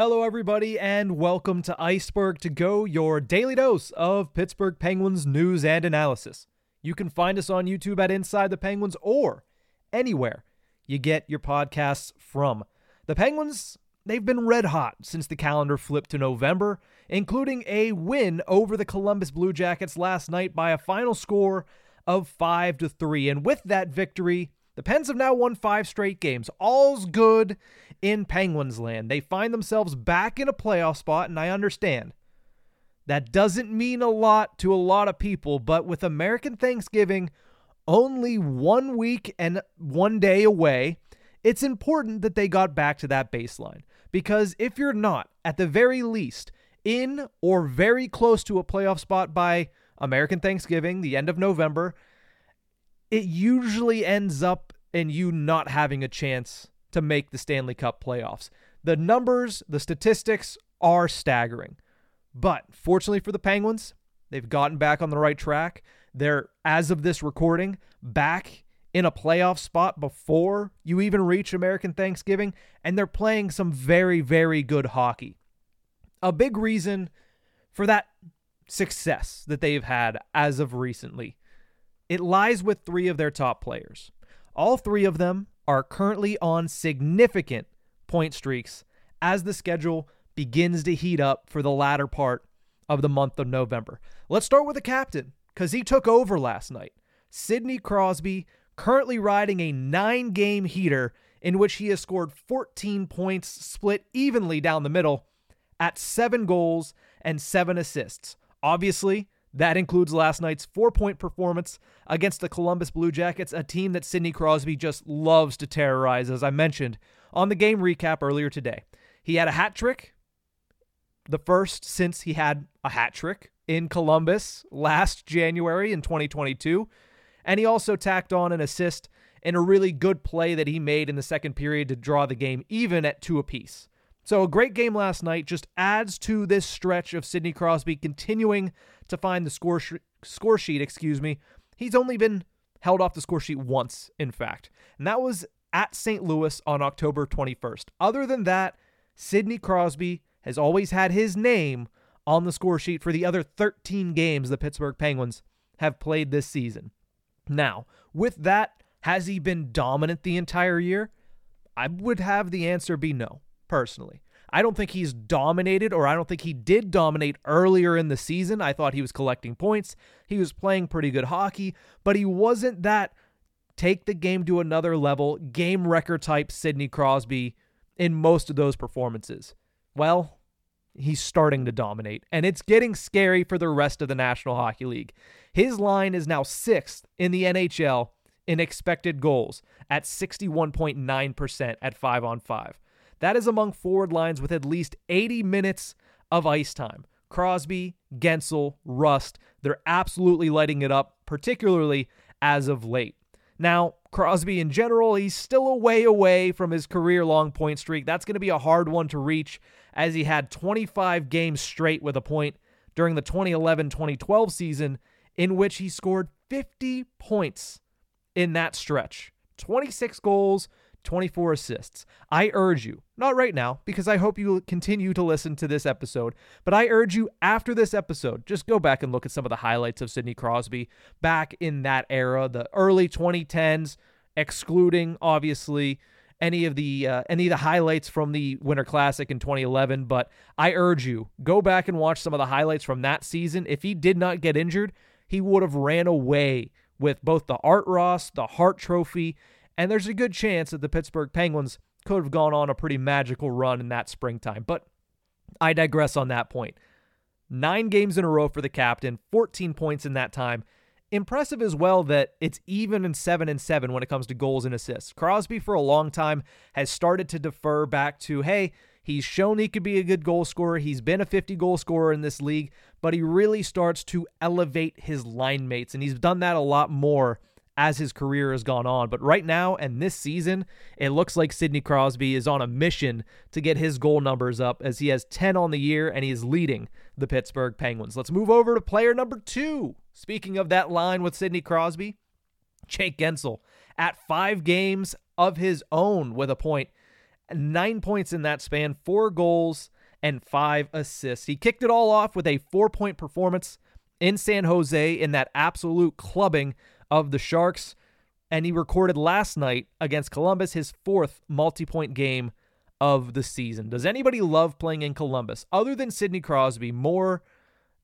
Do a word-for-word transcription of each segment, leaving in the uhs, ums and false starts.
Hello, everybody, and welcome to Iceberg to Go, your daily dose of Pittsburgh Penguins news and analysis. You can find us on YouTube at Inside the Penguins or anywhere you get your podcasts from. The Penguins, they've been red hot since the calendar flipped to November, including a win over the Columbus Blue Jackets last night by a final score of five to three. And with that victory, the Pens have now won five straight games. All's good in Penguins land. They find themselves back in a playoff spot, and I understand that doesn't mean a lot to a lot of people, but with American Thanksgiving only one week and one day away, it's important that they got back to that baseline. Because if you're not, at the very least, in or very close to a playoff spot by American Thanksgiving, the end of November, it usually ends up in you not having a chance to make the Stanley Cup playoffs. The numbers, the statistics are staggering. But fortunately for the Penguins, they've gotten back on the right track. They're, as of this recording, back in a playoff spot before you even reach American Thanksgiving, and they're playing some very, very good hockey. A big reason for that success that they've had as of recently, it lies with three of their top players. All three of them are currently on significant point streaks as the schedule begins to heat up for the latter part of the month of November. Let's start with the captain, because he took over last night. Sidney Crosby, currently riding a nine-game heater in which he has scored fourteen points split evenly down the middle at seven goals and seven assists. Obviously, that includes last night's four-point performance against the Columbus Blue Jackets, a team that Sidney Crosby just loves to terrorize, as I mentioned on the game recap earlier today. He had a hat trick, the first since he had a hat trick in Columbus last January in twenty twenty-two, and he also tacked on an assist in a really good play that he made in the second period to draw the game even at two apiece. So a great game last night just adds to this stretch of Sidney Crosby continuing to find the score sh- score sheet, excuse me. He's only been held off the score sheet once, in fact, and that was at Saint Louis on October twenty-first. Other than that, Sidney Crosby has always had his name on the score sheet for the other thirteen games the Pittsburgh Penguins have played this season. Now, with that, has he been dominant the entire year? I would have the answer be no. Personally, I don't think he's dominated, or I don't think he did dominate earlier in the season. I thought he was collecting points. He was playing pretty good hockey, but he wasn't that take the game to another level, game wrecker type Sidney Crosby in most of those performances. Well, he's starting to dominate, and it's getting scary for the rest of the National Hockey League. His line is now sixth in the N H L in expected goals at sixty-one point nine percent at five on five. That is among forward lines with at least eighty minutes of ice time. Crosby, Guentzel, Rust, they're absolutely lighting it up, particularly as of late. Now, Crosby in general, he's still a way away from his career-long point streak. That's going to be a hard one to reach, as he had twenty-five games straight with a point during the twenty eleven twenty twelve season, in which he scored fifty points in that stretch. twenty-six goals, twenty-four assists. I urge you, not right now, because I hope you continue to listen to this episode, but I urge you after this episode, just go back and look at some of the highlights of Sidney Crosby back in that era, the early twenty tens, excluding, obviously, any of the uh, any of the highlights from the Winter Classic in twenty eleven, but I urge you, go back and watch some of the highlights from that season. If he did not get injured, he would have ran away with both the Art Ross, the Hart Trophy, and there's a good chance that the Pittsburgh Penguins could have gone on a pretty magical run in that springtime. But I digress on that point. Nine games in a row for the captain, fourteen points in that time. Impressive as well that it's even in seven and seven when it comes to goals and assists. Crosby for a long time has started to defer back to, hey, he's shown he could be a good goal scorer. He's been a fifty-goal scorer in this league, but he really starts to elevate his line mates, and he's done that a lot more as his career has gone on. But right now and this season, it looks like Sidney Crosby is on a mission to get his goal numbers up, as he has ten on the year and he is leading the Pittsburgh Penguins. Let's move over to player number two. Speaking of that line with Sidney Crosby, Jake Guentzel at five games of his own with a point nine points in that span, four goals and five assists. He kicked it all off with a four-point performance in San Jose in that absolute clubbing of the Sharks, and he recorded last night against Columbus his fourth multi-point game of the season. Does anybody love playing in Columbus other than Sidney Crosby more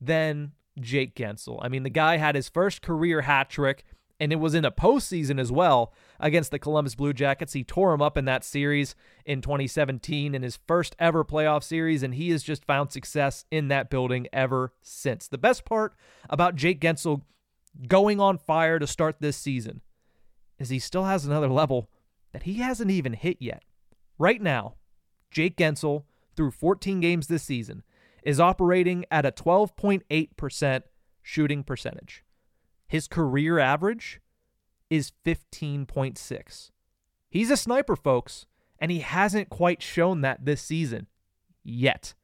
than Jake Guentzel? I mean, the guy had his first career hat trick, and it was in a postseason as well against the Columbus Blue Jackets. He tore him up in that series in twenty seventeen in his first ever playoff series, and he has just found success in that building ever since. The best part about Jake Guentzel going on fire to start this season is he still has another level that he hasn't even hit yet. Right now, Jake Guentzel, through fourteen games this season, is operating at a twelve point eight percent shooting percentage. His career average is fifteen point six. He's a sniper, folks, and he hasn't quite shown that this season yet.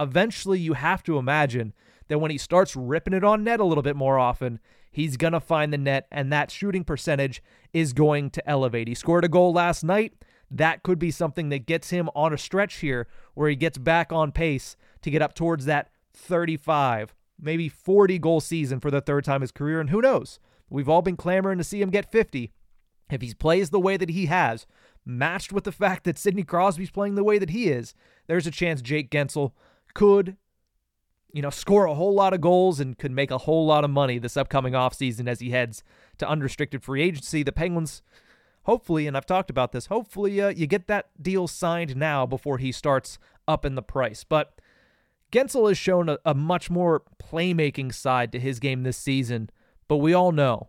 Eventually, you have to imagine that when he starts ripping it on net a little bit more often, he's going to find the net, and that shooting percentage is going to elevate. He scored a goal last night. That could be something that gets him on a stretch here where he gets back on pace to get up towards that thirty-five, maybe forty goal season for the third time in his career. And who knows? We've all been clamoring to see him get fifty. If he plays the way that he has, matched with the fact that Sidney Crosby's playing the way that he is, there's a chance Jake Guentzel could, you know, score a whole lot of goals and could make a whole lot of money this upcoming offseason as he heads to unrestricted free agency. The Penguins, hopefully, and I've talked about this, hopefully uh, you get that deal signed now before he starts up in the price. But Guentzel has shown a, a much more playmaking side to his game this season, but we all know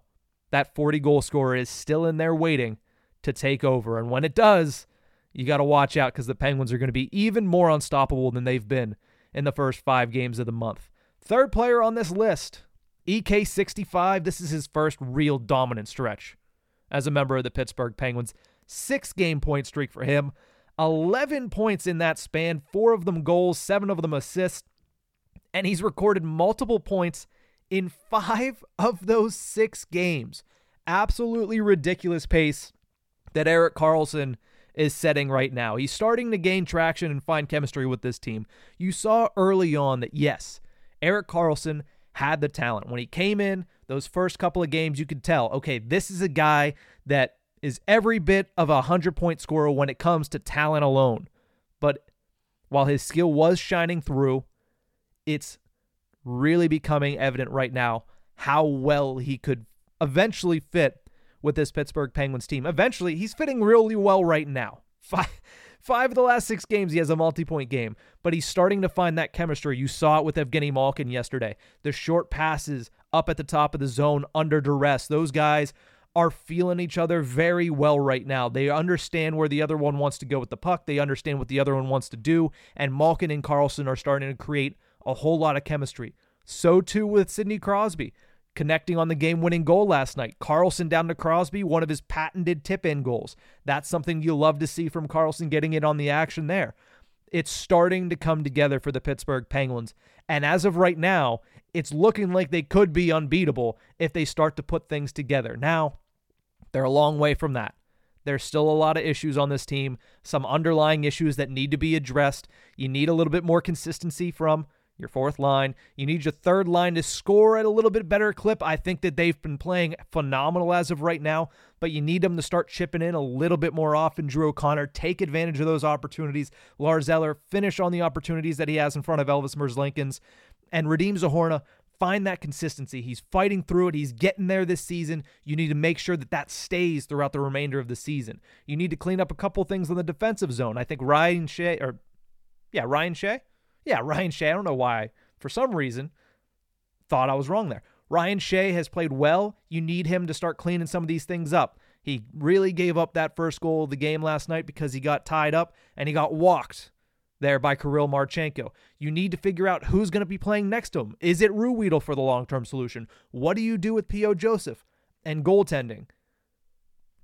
that forty-goal scorer is still in there waiting to take over. And when it does, you got to watch out because the Penguins are going to be even more unstoppable than they've been in the first five games of the month. Third player on this list, E K sixty-five. This is his first real dominant stretch as a member of the Pittsburgh Penguins. Six-game point streak for him. eleven points in that span, four of them goals, seven of them assists, and he's recorded multiple points in five of those six games. Absolutely ridiculous pace that Erik Karlsson is setting right now. He's starting to gain traction and find chemistry with this team. You saw early on that, yes, Erik Karlsson had the talent. When he came in, those first couple of games, you could tell, okay, this is a guy that is every bit of a one hundred point scorer when it comes to talent alone. But while his skill was shining through, it's really becoming evident right now how well he could eventually fit with this Pittsburgh Penguins team. Eventually, he's fitting really well right now. Five, five of the last six games, he has a multi-point game, but he's starting to find that chemistry. You saw it with Evgeny Malkin yesterday. The short passes up at the top of the zone under duress. Those guys are feeling each other very well right now. They understand where the other one wants to go with the puck. They understand what the other one wants to do, and Malkin and Karlsson are starting to create a whole lot of chemistry. So too with Sidney Crosby, connecting on the game-winning goal last night. Karlsson down to Crosby, one of his patented tip-in goals. That's something you love to see from Karlsson, getting it on the action there. It's starting to come together for the Pittsburgh Penguins, and as of right now, it's looking like they could be unbeatable if they start to put things together. Now, they're a long way from that. There's still a lot of issues on this team, some underlying issues that need to be addressed. You need a little bit more consistency from your fourth line. You need your third line to score at a little bit better clip. I think that they've been playing phenomenal as of right now, but you need them to start chipping in a little bit more often. Drew O'Connor, take advantage of those opportunities. Lars Eller, finish on the opportunities that he has in front of Elvis Merzlinkins. And Radim Zahorna, find that consistency. He's fighting through it. He's getting there this season. You need to make sure that that stays throughout the remainder of the season. You need to clean up a couple things on the defensive zone. I think Ryan Shea, or yeah, Ryan Shea? Yeah, Ryan Shea. I don't know why, for some reason, thought I was wrong there. Ryan Shea has played well. You need him to start cleaning some of these things up. He really gave up that first goal of the game last night because he got tied up and he got walked there by Kirill Marchenko. You need to figure out who's going to be playing next to him. Is it Ruedel for the long-term solution? What do you do with P O. Joseph and goaltending?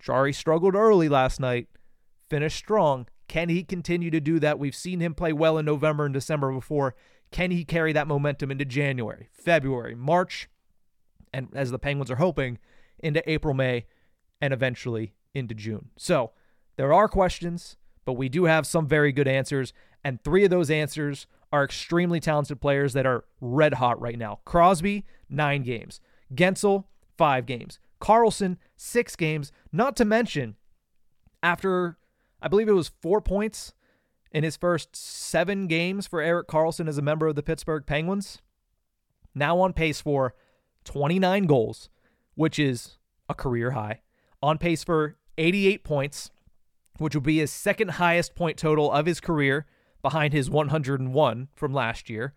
Chari struggled early last night, finished strong. Can he continue to do that? We've seen him play well in November and December before. Can he carry that momentum into January, February, March, and as the Penguins are hoping, into April, May, and eventually into June? So there are questions, but we do have some very good answers, and three of those answers are extremely talented players that are red hot right now. Crosby, nine games. Guentzel, five games. Karlsson, six games. Not to mention, after I believe it was four points in his first seven games for Erik Karlsson as a member of the Pittsburgh Penguins, now on pace for twenty-nine goals, which is a career high. On pace for eighty-eight points, which would be his second highest point total of his career, behind his one hundred one from last year.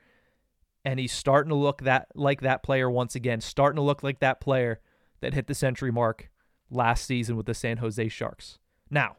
And he's starting to look that like that player once again, starting to look like that player that hit the century mark last season with the San Jose Sharks. Now,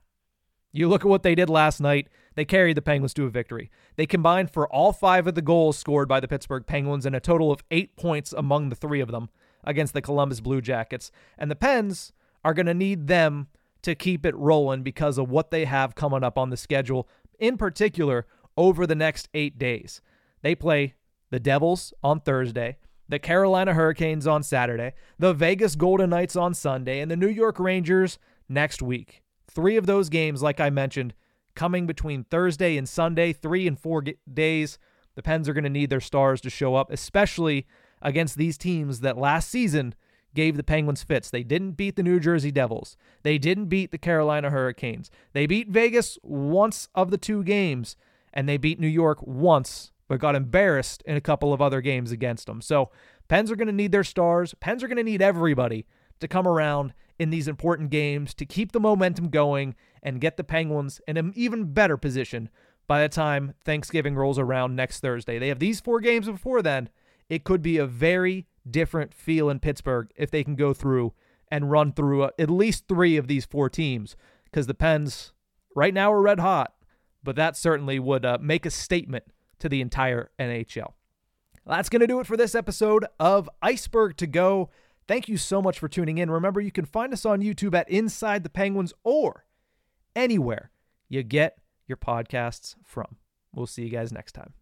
you look at what they did last night. They carried the Penguins to a victory. They combined for all five of the goals scored by the Pittsburgh Penguins and a total of eight points among the three of them against the Columbus Blue Jackets. And the Pens are going to need them to keep it rolling because of what they have coming up on the schedule, in particular over the next eight days. They play the Devils on Thursday, the Carolina Hurricanes on Saturday, the Vegas Golden Knights on Sunday, and the New York Rangers next week. Three of those games, like I mentioned, coming between Thursday and Sunday, three and four g- days. The Pens are going to need their stars to show up, especially against these teams that last season gave the Penguins fits. They didn't beat the New Jersey Devils. They didn't beat the Carolina Hurricanes. They beat Vegas once of the two games, and they beat New York once, but got embarrassed in a couple of other games against them. So Pens are going to need their stars. Pens are going to need everybody to come around in these important games to keep the momentum going and get the Penguins in an even better position by the time Thanksgiving rolls around next Thursday. They have these four games before then. It could be a very different feel in Pittsburgh if they can go through and run through at least three of these four teams, because the Pens right now are red hot, but that certainly would uh, make a statement to the entire N H L. Well, that's going to do it for this episode of Iceberg to Go. Thank you so much for tuning in. Remember, you can find us on YouTube at Inside the Penguins or anywhere you get your podcasts from. We'll see you guys next time.